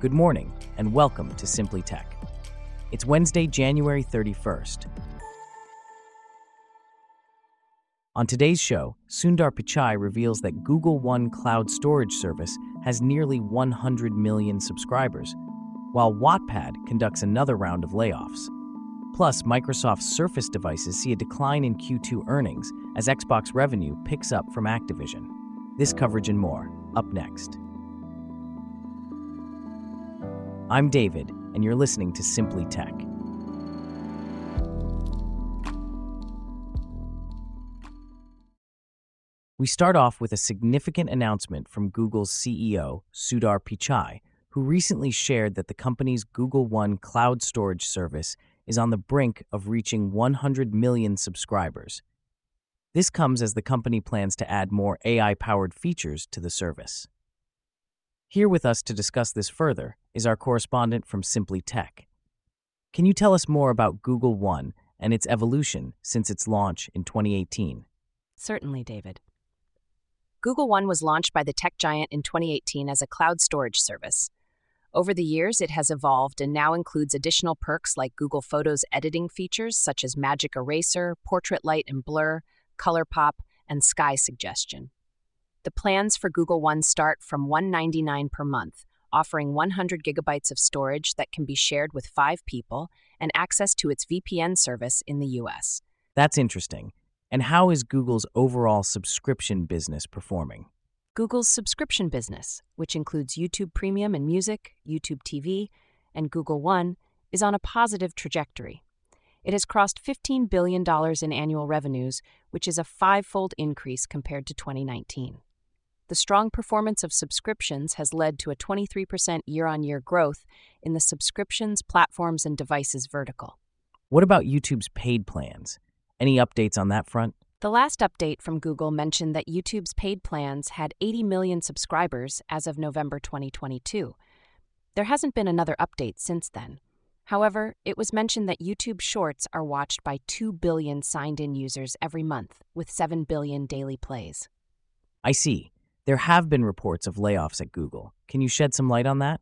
Good morning, and welcome to Simply Tech. It's Wednesday, January 31st. On today's show, Sundar Pichai reveals that Google One cloud storage service has nearly 100 million subscribers, while Wattpad conducts another round of layoffs. Plus, Microsoft's Surface devices see a decline in Q2 earnings as Xbox revenue picks up from Activision. This coverage and more, up next. I'm David, and you're listening to Simply Tech. We start off with a significant announcement from Google's CEO, Sundar Pichai, who recently shared that the company's Google One cloud storage service is on the brink of reaching 100 million subscribers. This comes as the company plans to add more AI-powered features to the service. Here with us to discuss this further is our correspondent from Simply Tech. Can you tell us more about Google One and its evolution since its launch in 2018? Certainly, David. Google One was launched by the tech giant in 2018 as a cloud storage service. Over the years, it has evolved and now includes additional perks like Google Photos editing features such as Magic Eraser, Portrait Light and Blur, Color Pop, and Sky Suggestion. The plans for Google One start from $199 per month, offering 100 gigabytes of storage that can be shared with 5 people and access to its VPN service in the US. That's interesting. And how is Google's overall subscription business performing? Google's subscription business, which includes YouTube Premium and Music, YouTube TV, and Google One, is on a positive trajectory. It has crossed $15 billion in annual revenues, which is a 5-fold increase compared to 2019. The strong performance of subscriptions has led to a 23% year-on-year growth in the subscriptions, platforms, and devices vertical. What about YouTube's paid plans? Any updates on that front? The last update from Google mentioned that YouTube's paid plans had 80 million subscribers as of November 2022. There hasn't been another update since then. However, it was mentioned that YouTube Shorts are watched by 2 billion signed-in users every month, with 7 billion daily plays. I see. There have been reports of layoffs at Google. Can you shed some light on that?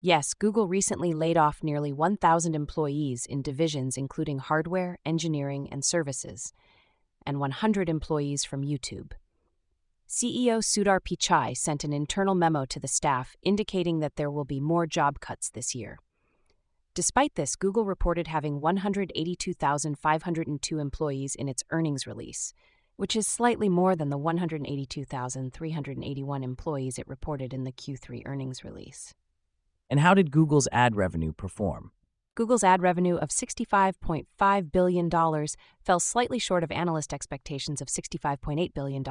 Yes, Google recently laid off nearly 1,000 employees in divisions including hardware, engineering, and services, and 100 employees from YouTube. CEO Sundar Pichai sent an internal memo to the staff indicating that there will be more job cuts this year. Despite this, Google reported having 182,502 employees in its earnings release, which is slightly more than the 182,381 employees it reported in the Q3 earnings release. And how did Google's ad revenue perform? Google's ad revenue of $65.5 billion fell slightly short of analyst expectations of $65.8 billion,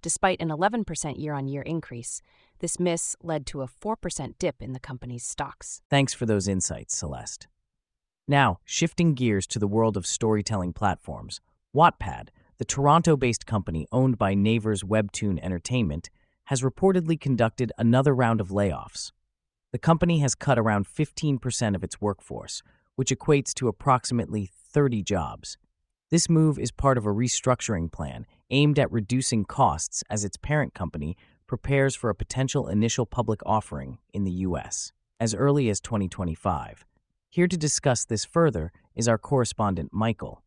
despite an 11% year-on-year increase. This miss led to a 4% dip in the company's stocks. Thanks for those insights, Celeste. Now, shifting gears to the world of storytelling platforms, Wattpad, the Toronto-based company owned by Naver's Webtoon Entertainment, has reportedly conducted another round of layoffs. The company has cut around 15% of its workforce, which equates to approximately 30 jobs. This move is part of a restructuring plan aimed at reducing costs as its parent company prepares for a potential initial public offering in the U.S. as early as 2025. Here to discuss this further is our correspondent, Michael.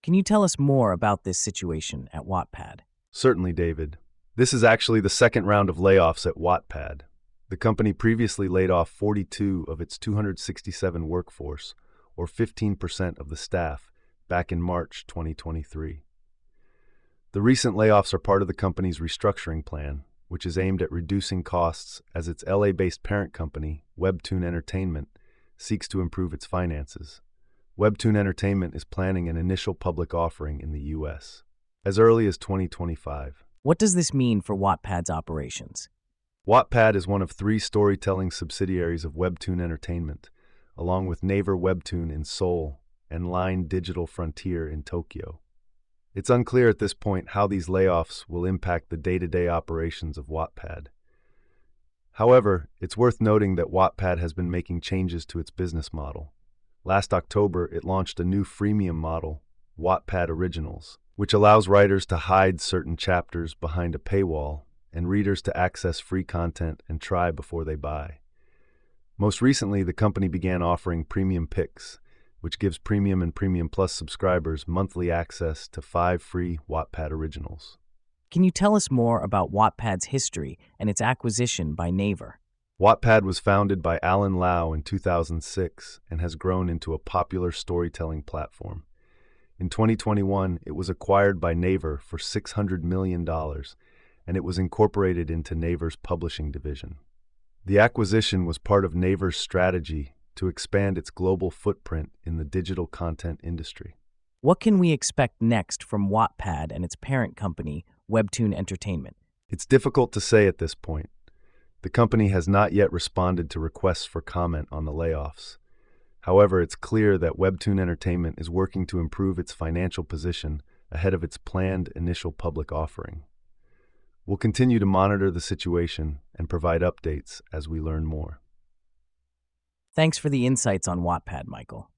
Can you tell us more about this situation at Wattpad? Certainly, David. This is actually the second round of layoffs at Wattpad. The company previously laid off 42 of its 267 workforce, or 15% of the staff, back in March 2023. The recent layoffs are part of the company's restructuring plan, which is aimed at reducing costs as its LA-based parent company, Webtoon Entertainment, seeks to improve its finances. Webtoon Entertainment is planning an initial public offering in the U.S. as early as 2025. What does this mean for Wattpad's operations? Wattpad is one of 3 storytelling subsidiaries of Webtoon Entertainment, along with Naver Webtoon in Seoul and Line Digital Frontier in Tokyo. It's unclear at this point how these layoffs will impact the day-to-day operations of Wattpad. However, it's worth noting that Wattpad has been making changes to its business model. Last October, it launched a new freemium model, Wattpad Originals, which allows writers to hide certain chapters behind a paywall and readers to access free content and try before they buy. Most recently, the company began offering Premium Picks, which gives Premium and Premium Plus subscribers monthly access to 5 free Wattpad originals. Can you tell us more about Wattpad's history and its acquisition by Naver? Wattpad was founded by Alan Lau in 2006 and has grown into a popular storytelling platform. In 2021, it was acquired by Naver for $600 million, and it was incorporated into Naver's publishing division. The acquisition was part of Naver's strategy to expand its global footprint in the digital content industry. What can we expect next from Wattpad and its parent company, Webtoon Entertainment? It's difficult to say at this point. The company has not yet responded to requests for comment on the layoffs. However, it's clear that Webtoon Entertainment is working to improve its financial position ahead of its planned initial public offering. We'll continue to monitor the situation and provide updates as we learn more. Thanks for the insights on Wattpad, Michael.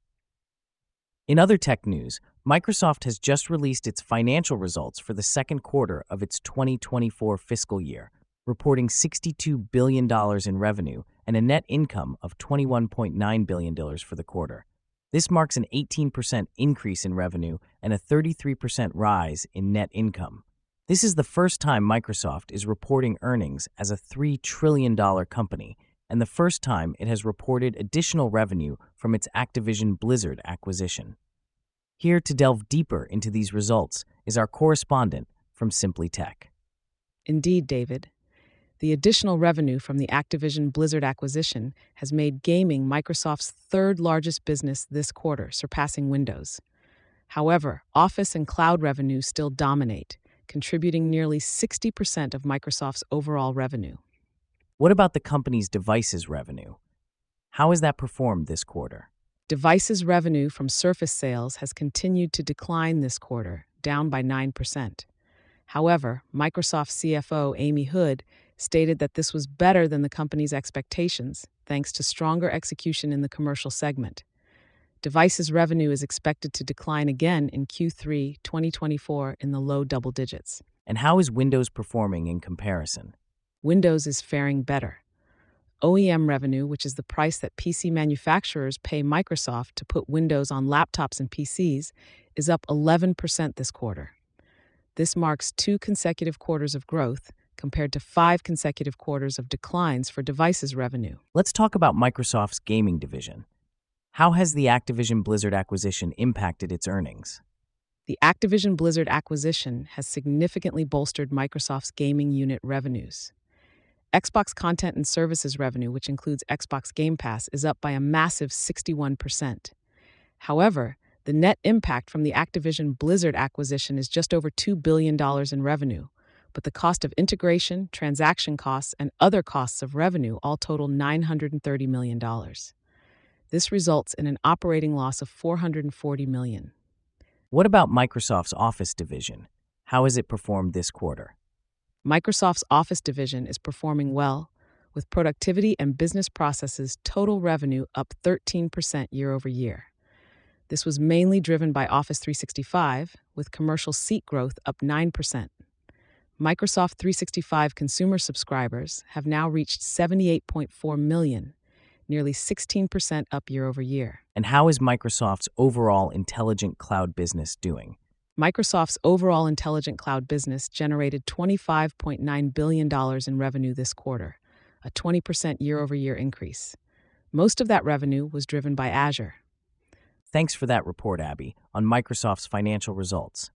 In other tech news, Microsoft has just released its financial results for the second quarter of its 2024 fiscal year, reporting $62 billion in revenue and a net income of $21.9 billion for the quarter. This marks an 18% increase in revenue and a 33% rise in net income. This is the first time Microsoft is reporting earnings as a $3 trillion company, and the first time it has reported additional revenue from its Activision Blizzard acquisition. Here to delve deeper into these results is our correspondent from Simply Tech. Indeed, David. The additional revenue from the Activision Blizzard acquisition has made gaming Microsoft's third largest business this quarter, surpassing Windows. However, Office and cloud revenue still dominate, contributing nearly 60% of Microsoft's overall revenue. What about the company's devices revenue? How has that performed this quarter? Devices revenue from Surface sales has continued to decline this quarter, down by 9%. However, Microsoft CFO Amy Hood stated that this was better than the company's expectations, thanks to stronger execution in the commercial segment. Devices revenue is expected to decline again in Q3 2024 in the low double digits. And how is Windows performing in comparison? Windows is faring better. OEM revenue, which is the price that PC manufacturers pay Microsoft to put Windows on laptops and PCs, is up 11% this quarter. This marks 2 consecutive quarters of growth, compared to 5 consecutive quarters of declines for devices revenue. Let's talk about Microsoft's gaming division. How has the Activision Blizzard acquisition impacted its earnings? The Activision Blizzard acquisition has significantly bolstered Microsoft's gaming unit revenues. Xbox content and services revenue, which includes Xbox Game Pass, is up by a massive 61%. However, the net impact from the Activision Blizzard acquisition is just over $2 billion in revenue, but the cost of integration, transaction costs, and other costs of revenue all total $930 million. This results in an operating loss of $440 million. What about Microsoft's Office division? How has it performed this quarter? Microsoft's Office division is performing well, with productivity and business processes total revenue up 13% year over year. This was mainly driven by Office 365, with commercial seat growth up 9%. Microsoft 365 consumer subscribers have now reached 78.4 million, nearly 16% up year over year. And how is Microsoft's overall intelligent cloud business doing? Microsoft's overall intelligent cloud business generated $25.9 billion in revenue this quarter, a 20% year-over-year increase. Most of that revenue was driven by Azure. Thanks for that report, Abby, on Microsoft's financial results.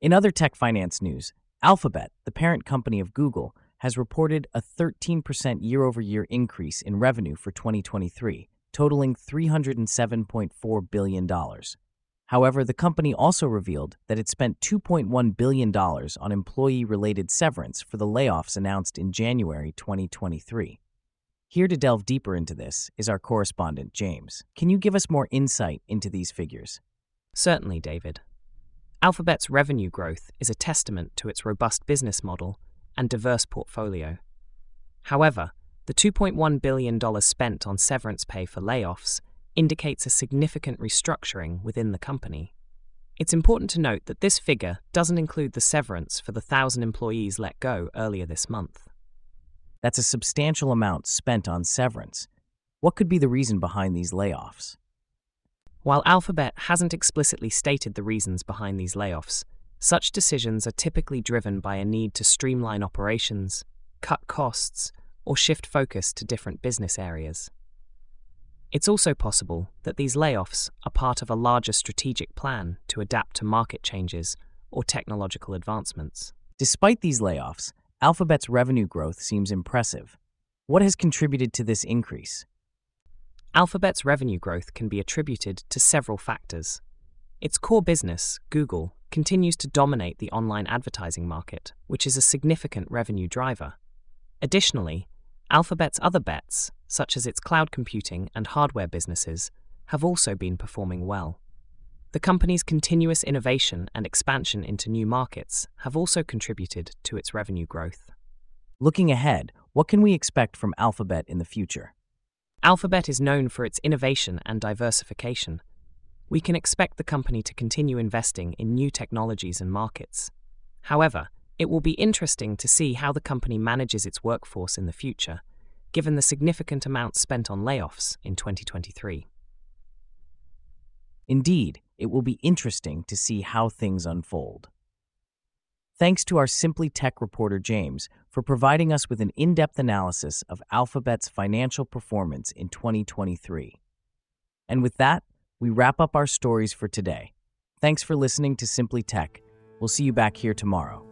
In other tech finance news, Alphabet, the parent company of Google, has reported a 13% year-over-year increase in revenue for 2023, totaling $307.4 billion. However, the company also revealed that it spent $2.1 billion on employee-related severance for the layoffs announced in January 2023. Here to delve deeper into this is our correspondent, James. Can you give us more insight into these figures? Certainly, David. Alphabet's revenue growth is a testament to its robust business model and diverse portfolio. However, the $2.1 billion spent on severance pay for layoffs indicates a significant restructuring within the company. It's important to note that this figure doesn't include the severance for the 1,000 employees let go earlier this month. That's a substantial amount spent on severance. What could be the reason behind these layoffs? While Alphabet hasn't explicitly stated the reasons behind these layoffs, such decisions are typically driven by a need to streamline operations, cut costs, or shift focus to different business areas. It's also possible that these layoffs are part of a larger strategic plan to adapt to market changes or technological advancements. Despite these layoffs, Alphabet's revenue growth seems impressive. What has contributed to this increase? Alphabet's revenue growth can be attributed to several factors. Its core business, Google, continues to dominate the online advertising market, which is a significant revenue driver. Additionally, Alphabet's other bets, such as its cloud computing and hardware businesses, have also been performing well. The company's continuous innovation and expansion into new markets have also contributed to its revenue growth. Looking ahead, what can we expect from Alphabet in the future? Alphabet is known for its innovation and diversification. We can expect the company to continue investing in new technologies and markets. However, it will be interesting to see how the company manages its workforce in the future, given the significant amount spent on layoffs in 2023. Indeed, it will be interesting to see how things unfold. Thanks to our Simply Tech reporter James for providing us with an in-depth analysis of Alphabet's financial performance in 2023. And with that, we wrap up our stories for today. Thanks for listening to Simply Tech. We'll see you back here tomorrow.